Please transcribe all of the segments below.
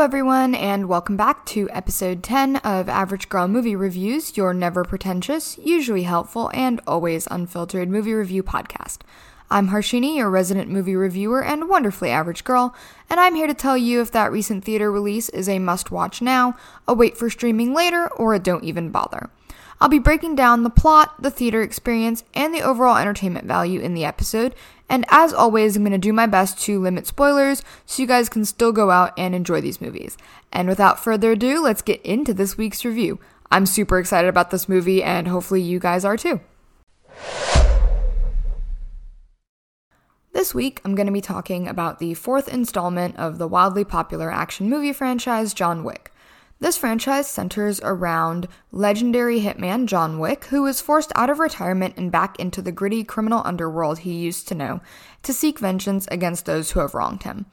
Hello everyone, and welcome back to episode 10 of Average Girl Movie Reviews, your never pretentious, usually helpful, and always unfiltered movie review podcast. I'm Harshini, your resident movie reviewer and wonderfully average girl, and I'm here to tell you if that recent theater release is a must-watch now, a wait for streaming later, or a don't even bother. I'll be breaking down the plot, the theater experience, and the overall entertainment value in the episode, and as always, I'm going to do my best to limit spoilers so you guys can still go out and enjoy these movies. And without further ado, let's get into this week's review. I'm super excited about this movie, and hopefully you guys are too. This week, I'm going to be talking about the fourth installment of the wildly popular action movie franchise, John Wick. This franchise centers around legendary hitman John Wick, who was forced out of retirement and back into the gritty criminal underworld he used to know to seek vengeance against those who have wronged him.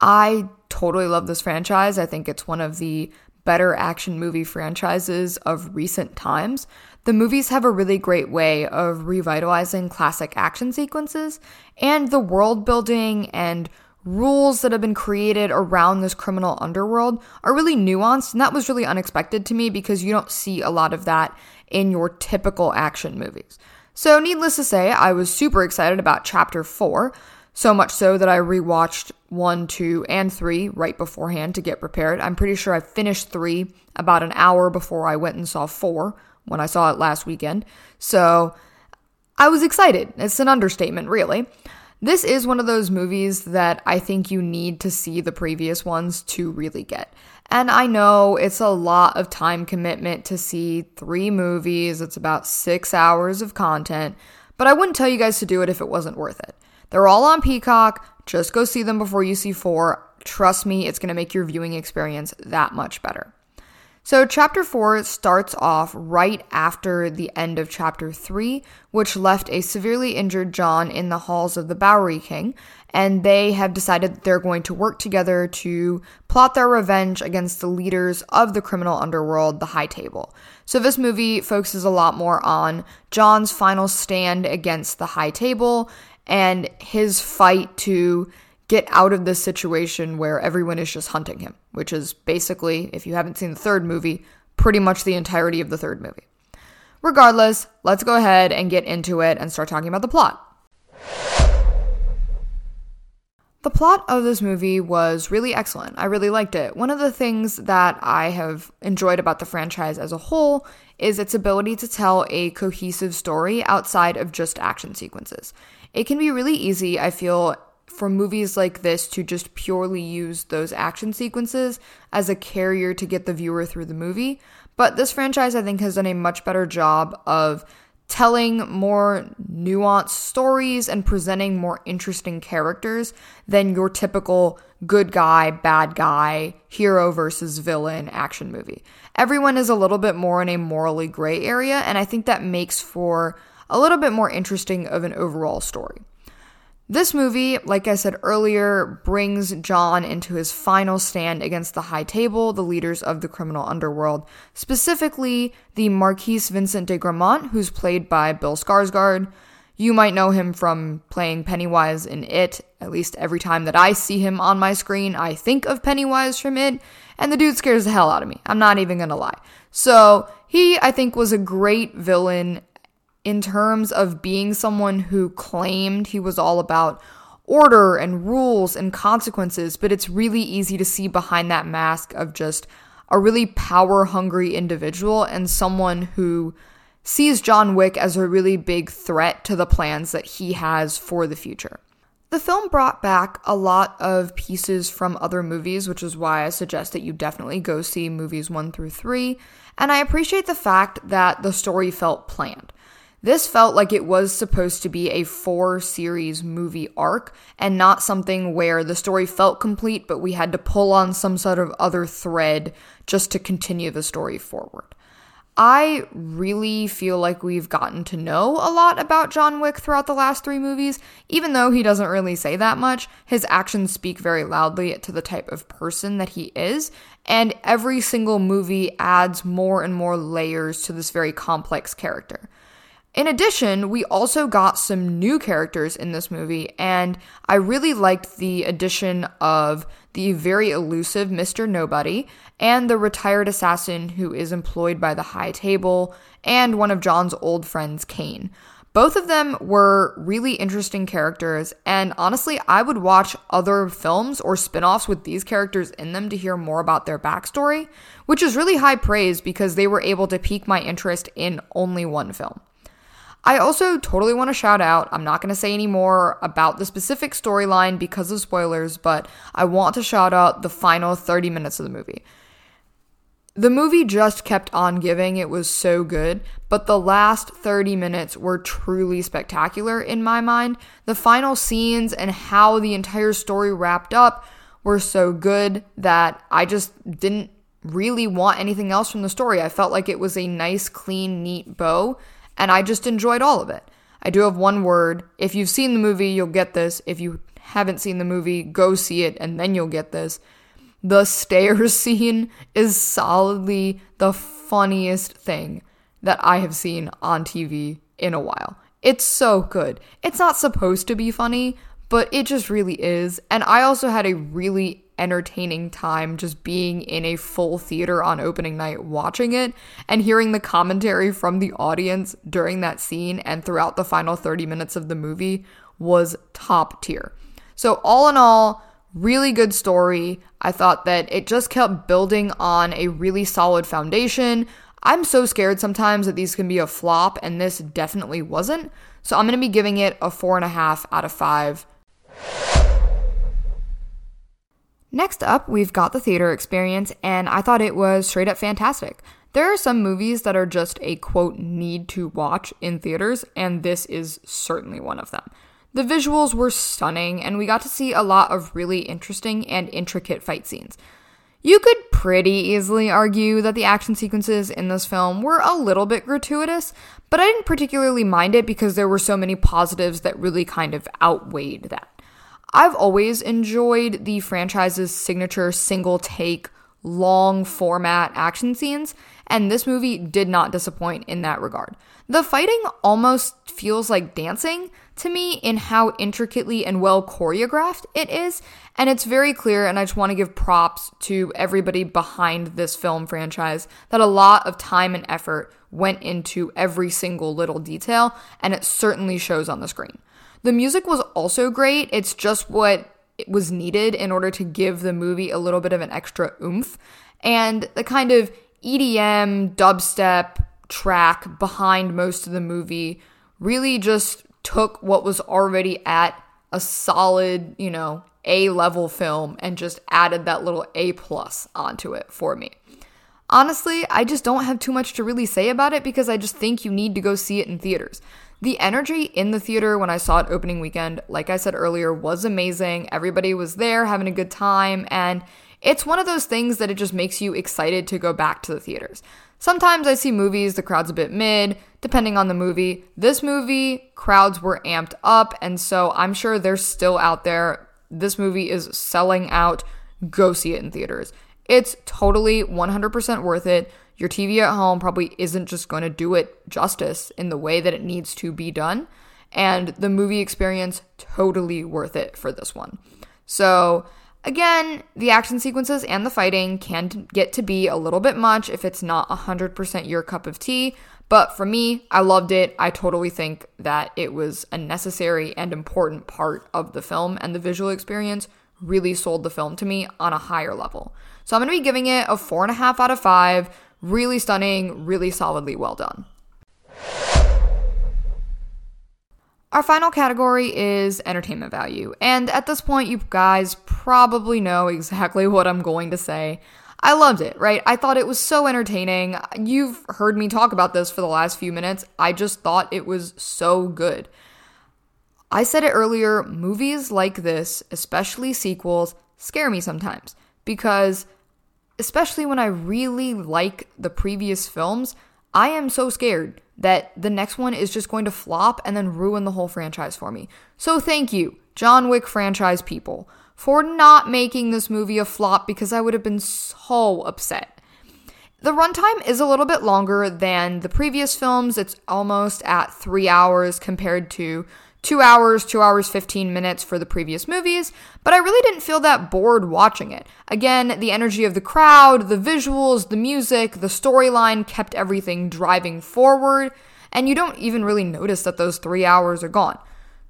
I totally love this franchise. I think it's one of the better action movie franchises of recent times. The movies have a really great way of revitalizing classic action sequences, and the world building and rules that have been created around this criminal underworld are really nuanced, and that was really unexpected to me because you don't see a lot of that in your typical action movies. So needless to say, I was super excited about Chapter 4, so much so that I rewatched 1, 2, and 3 right beforehand to get prepared. I'm pretty sure I finished 3 about an hour before I went and saw 4 when I saw it last weekend. So I was excited. It's an understatement, really. This is one of those movies that I think you need to see the previous ones to really get. And I know it's a lot of time commitment to see 3 movies. It's about 6 hours of content, but I wouldn't tell you guys to do it if it wasn't worth it. They're all on Peacock. Just go see them before you see 4. Trust me, it's going to make your viewing experience that much better. So Chapter 4 starts off right after the end of Chapter 3, which left a severely injured John in the halls of the Bowery King, and they have decided that they're going to work together to plot their revenge against the leaders of the criminal underworld, the High Table. So this movie focuses a lot more on John's final stand against the High Table and his fight to get out of this situation where everyone is just hunting him, which is basically, if you haven't seen the third movie, pretty much the entirety of the third movie. Regardless, let's go ahead and get into it and start talking about the plot. The plot of this movie was really excellent. I really liked it. One of the things that I have enjoyed about the franchise as a whole is its ability to tell a cohesive story outside of just action sequences. It can be really easy, I feel, for movies like this to just purely use those action sequences as a carrier to get the viewer through the movie. But this franchise, I think, has done a much better job of telling more nuanced stories and presenting more interesting characters than your typical good guy, bad guy, hero versus villain action movie. Everyone is a little bit more in a morally gray area, and I think that makes for a little bit more interesting of an overall story. This movie, like I said earlier, brings John into his final stand against the High Table, the leaders of the criminal underworld, specifically the Marquise Vincent de Gramont, who's played by Bill Skarsgård. You might know him from playing Pennywise in It. At least every time that I see him on my screen, I think of Pennywise from It, and the dude scares the hell out of me. I'm not even gonna lie. So he, I think, was a great villain in terms of being someone who claimed he was all about order and rules and consequences, but it's really easy to see behind that mask of just a really power-hungry individual and someone who sees John Wick as a really big threat to the plans that he has for the future. The film brought back a lot of pieces from other movies, which is why I suggest that you definitely go see movies 1 through 3, and I appreciate the fact that the story felt planned. This felt like it was supposed to be a 4-series movie arc and not something where the story felt complete, but we had to pull on some sort of other thread just to continue the story forward. I really feel like we've gotten to know a lot about John Wick throughout the last 3 movies. Even though he doesn't really say that much, his actions speak very loudly to the type of person that he is, and every single movie adds more and more layers to this very complex character. In addition, we also got some new characters in this movie, and I really liked the addition of the very elusive Mr. Nobody and the retired assassin who is employed by the High Table and one of John's old friends, Kane. Both of them were really interesting characters, and honestly, I would watch other films or spin-offs with these characters in them to hear more about their backstory, which is really high praise because they were able to pique my interest in only one film. I also totally want to shout out, I'm not going to say any more about the specific storyline because of spoilers, but I want to shout out the final 30 minutes of the movie. The movie just kept on giving, it was so good, but the last 30 minutes were truly spectacular in my mind. The final scenes and how the entire story wrapped up were so good that I just didn't really want anything else from the story. I felt like it was a nice, clean, neat bow. And I just enjoyed all of it. I do have one word. If you've seen the movie, you'll get this. If you haven't seen the movie, go see it, and then you'll get this. The stairs scene is solidly the funniest thing that I have seen on TV in a while. It's so good. It's not supposed to be funny, but it just really is. And I also had a really entertaining time just being in a full theater on opening night watching it and hearing the commentary from the audience during that scene and throughout the final 30 minutes of the movie was top tier. So all in all, really good story. I thought that it just kept building on a really solid foundation. I'm so scared sometimes that these can be a flop, and this definitely wasn't. So I'm going to be giving it a 4.5 out of 5. Next up, we've got the theater experience, and I thought it was straight up fantastic. There are some movies that are just a, quote, need to watch in theaters, and this is certainly one of them. The visuals were stunning, and we got to see a lot of really interesting and intricate fight scenes. You could pretty easily argue that the action sequences in this film were a little bit gratuitous, but I didn't particularly mind it because there were so many positives that really kind of outweighed that. I've always enjoyed the franchise's signature single-take, long-format action scenes, and this movie did not disappoint in that regard. The fighting almost feels like dancing to me in how intricately and well choreographed it is, and it's very clear, and I just want to give props to everybody behind this film franchise that a lot of time and effort went into every single little detail, and it certainly shows on the screen. The music was also great. It's just what was needed in order to give the movie a little bit of an extra oomph. And the kind of EDM, dubstep track behind most of the movie really just took what was already at a solid, A-level film and just added that little A-plus onto it for me. Honestly, I just don't have too much to really say about it because I just think you need to go see it in theaters. The energy in the theater when I saw it opening weekend, like I said earlier, was amazing. Everybody was there having a good time, and it's one of those things that it just makes you excited to go back to the theaters. Sometimes I see movies, the crowd's a bit mid, depending on the movie. This movie, crowds were amped up, and so I'm sure they're still out there. This movie is selling out. Go see it in theaters. It's totally 100% worth it. Your TV at home probably isn't just going to do it justice in the way that it needs to be done. And the movie experience, totally worth it for this one. So again, the action sequences and the fighting can get to be a little bit much if it's not 100% your cup of tea. But for me, I loved it. I totally think that it was a necessary and important part of the film, and the visual experience really sold the film to me on a higher level. So I'm going to be giving it a 4.5 out of 5. Really stunning, really solidly well done. Our final category is entertainment value. And at this point, you guys probably know exactly what I'm going to say. I loved it, right? I thought it was so entertaining. You've heard me talk about this for the last few minutes. I just thought it was so good. I said it earlier, movies like this, especially sequels, scare me sometimes because especially when I really like the previous films, I am so scared that the next one is just going to flop and then ruin the whole franchise for me. So thank you, John Wick franchise people, for not making this movie a flop because I would have been so upset. The runtime is a little bit longer than the previous films. It's almost at 3 hours compared to 2 hours, 2 hours, 15 minutes for the previous movies, but I really didn't feel that bored watching it. Again, the energy of the crowd, the visuals, the music, the storyline kept everything driving forward, and you don't even really notice that those 3 hours are gone.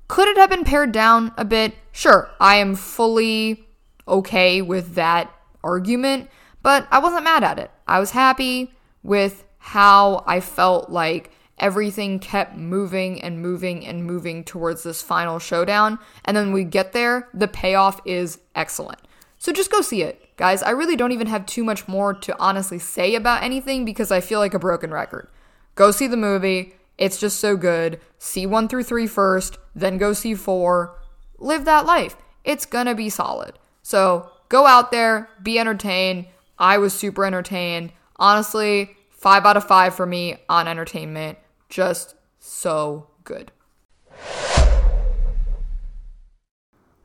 Could it have been pared down a bit? Sure, I am fully okay with that argument, but I wasn't mad at it. I was happy with how I felt like everything kept moving and moving and moving towards this final showdown. And then we get there, the payoff is excellent. So just go see it, guys. I really don't even have too much more to honestly say about anything because I feel like a broken record. Go see the movie. It's just so good. See 1 through 3 first, then go see 4. Live that life. It's gonna be solid. So go out there, be entertained. I was super entertained. Honestly, 5 out of 5 for me on entertainment. Just so good.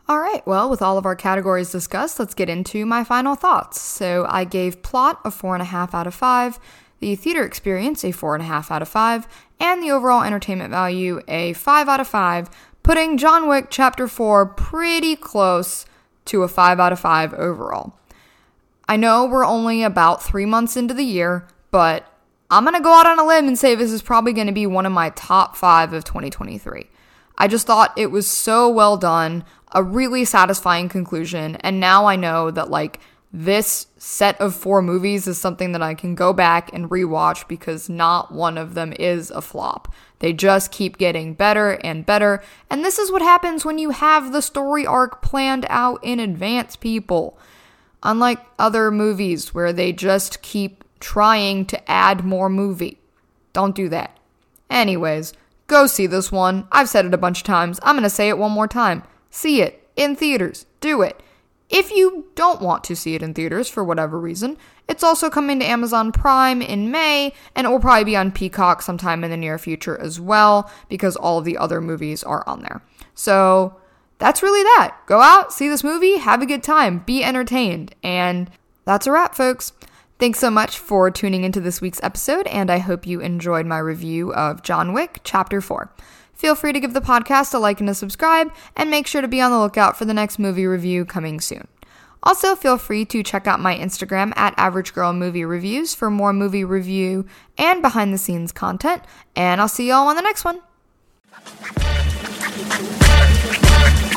All right, well, with all of our categories discussed, let's get into my final thoughts. So I gave plot a 4.5 out of 5, the theater experience a 4.5 out of 5, and the overall entertainment value a 5 out of 5, putting John Wick Chapter 4 pretty close to a 5 out of 5 overall. I know we're only about 3 months into the year, but I'm going to go out on a limb and say this is probably going to be one of my top 5 of 2023. I just thought it was so well done, a really satisfying conclusion, and now I know that like this set of 4 movies is something that I can go back and rewatch because not one of them is a flop. They just keep getting better and better, and this is what happens when you have the story arc planned out in advance, people. Unlike other movies where they just keep trying to add more movie. Don't do that. Anyways, go see this one. I've said it a bunch of times. I'm going to say it one more time. See it in theaters. Do it. If you don't want to see it in theaters for whatever reason, it's also coming to Amazon Prime in May, and it will probably be on Peacock sometime in the near future as well, because all of the other movies are on there. So that's really that. Go out, see this movie, have a good time, be entertained, and that's a wrap, folks. Thanks so much for tuning into this week's episode, and I hope you enjoyed my review of John Wick Chapter 4. Feel free to give the podcast a like and a subscribe, and make sure to be on the lookout for the next movie review coming soon. Also, feel free to check out my Instagram at Average Girl Movie Reviews for more movie review and behind-the-scenes content, and I'll see y'all on the next one.